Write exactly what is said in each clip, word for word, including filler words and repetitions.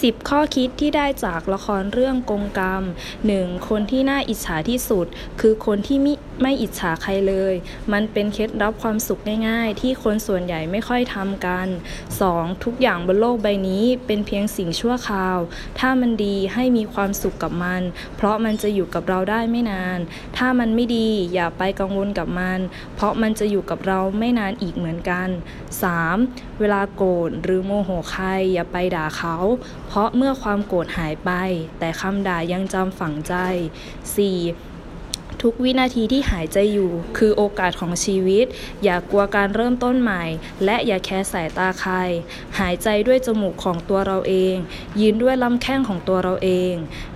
สิบข้อคิดที่ได้จากละครเรื่องกงกรรม หนึ่ง. คนที่น่าอิจฉาที่สุดคือคนที่มิไม่อิจฉาใครเลยมันเป็นเคล็ดลับความสุขง่ายๆที่คนส่วนใหญ่ไม่ค่อยทำกัน สอง. ทุกอย่างบนโลกใบนี้เป็นเพียงสิ่งชั่วคราวถ้ามันดีให้มีความสุขกับมันเพราะมันจะอยู่กับเราได้ไม่นานถ้ามันไม่ดีอย่าไปกังวลกับมันเพราะมันจะอยู่กับเราไม่นานอีกเหมือนกัน สาม. เวลาโกรธหรือโมโหใครอย่าไปด่าเขาเพราะเมื่อความโกรธหายไปแต่คำด่ายังจำฝังใจ สี่. ทุกวินาทีที่หายใจอยู่คือโอกาสของชีวิตอย่ากลัวการเริ่มต้นใหม่และอย่าแคร์สายตาใครหายใจด้วยจมูกของตัวเราเองยืนด้วยลำแข้งของตัวเราเอง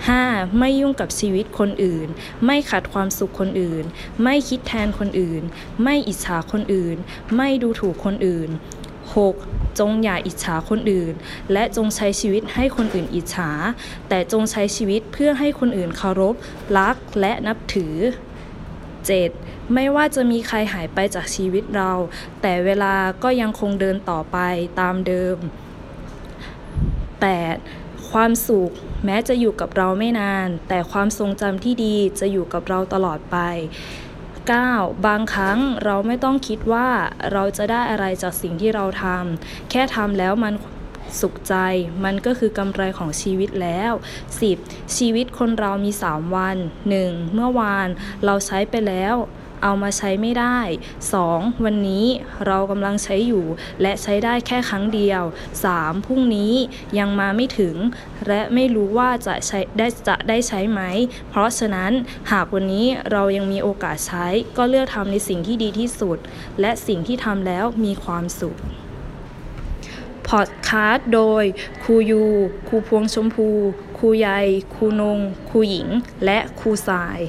ห้า. ไม่ยุ่งกับชีวิตคนอื่นไม่ขัดความสุขคนอื่นไม่คิดแทนคนอื่นไม่อิจฉาคนอื่นไม่ดูถูกคนอื่น หก.จงอย่าอิจฉาคนอื่นและจงใช้ชีวิตให้คนอื่นอิจฉาแต่จงใช้ชีวิตเพื่อให้คนอื่นเคารพรักและนับถือ เจ็ด. ไม่ว่าจะมีใครหายไปจากชีวิตเราแต่เวลาก็ยังคงเดินต่อไปตามเดิม แปด. ความสุขแม้จะอยู่กับเราไม่นานแต่ความทรงจำที่ดีจะอยู่กับเราตลอดไปเก้าบางครั้งเราไม่ต้องคิดว่าเราจะได้อะไรจากสิ่งที่เราทำแค่ทำแล้วมันสุขใจมันก็คือกำไรของชีวิตแล้วสิบชีวิตคนเรามีสามวันหนึ่งเมื่อวานเราใช้ไปแล้วเอามาใช้ไม่ได้สองวันนี้เรากำลังใช้อยู่และใช้ได้แค่ครั้งเดียวสามพรุ่งนี้ยังมาไม่ถึงและไม่รู้ว่าจะใช้ได้จะได้ใช้ไหมเพราะฉะนั้นหากวันนี้เรายังมีโอกาสใช้ก็เลือกทำในสิ่งที่ดีที่สุดและสิ่งที่ทำแล้วมีความสุขพอดคาสต์โดยครูยูครูพวงชมพูครูใยครูนงครูหญิงและครูสาย